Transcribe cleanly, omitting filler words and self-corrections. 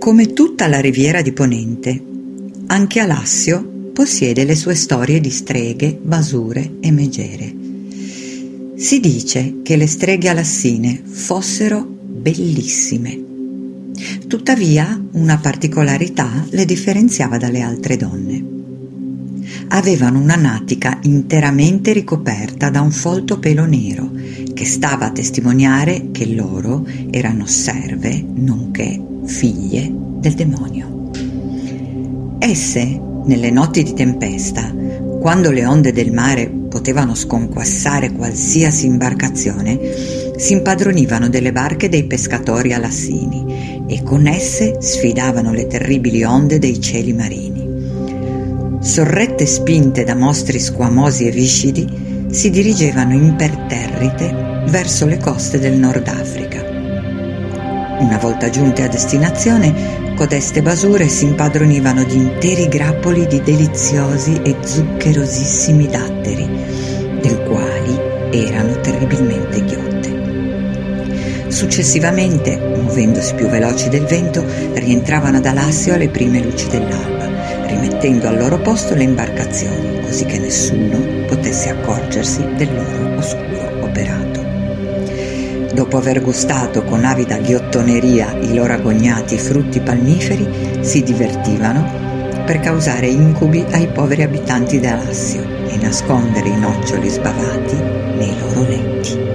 Come tutta la Riviera di Ponente, anche Alassio possiede le sue storie di streghe, basure e megere. Si dice che le streghe alassine fossero bellissime. Tuttavia, una particolarità le differenziava dalle altre donne. Avevano una natica interamente ricoperta da un folto pelo nero, che stava a testimoniare che loro erano serve, nonché figlie del demonio. Esse, nelle notti di tempesta, quando le onde del mare potevano sconquassare qualsiasi imbarcazione, si impadronivano delle barche dei pescatori alassini e con esse sfidavano le terribili onde dei cieli marini. Sorrette spinte da mostri squamosi e viscidi, si dirigevano imperterrite verso le coste del Nord Africa. Una volta giunte a destinazione, codeste basure si impadronivano di interi grappoli di deliziosi e zuccherosissimi datteri, dei quali erano terribilmente ghiotte. Successivamente, muovendosi più veloci del vento, rientravano ad Alassio alle prime luci dell'alba, rimettendo al loro posto le imbarcazioni, così che nessuno potesse accorgersi del loro oscuro operato. Dopo aver gustato con avida ghiottoneria i loro agognati frutti palmiferi, si divertivano per causare incubi ai poveri abitanti d'Alassio e nascondere i noccioli sbavati nei loro letti.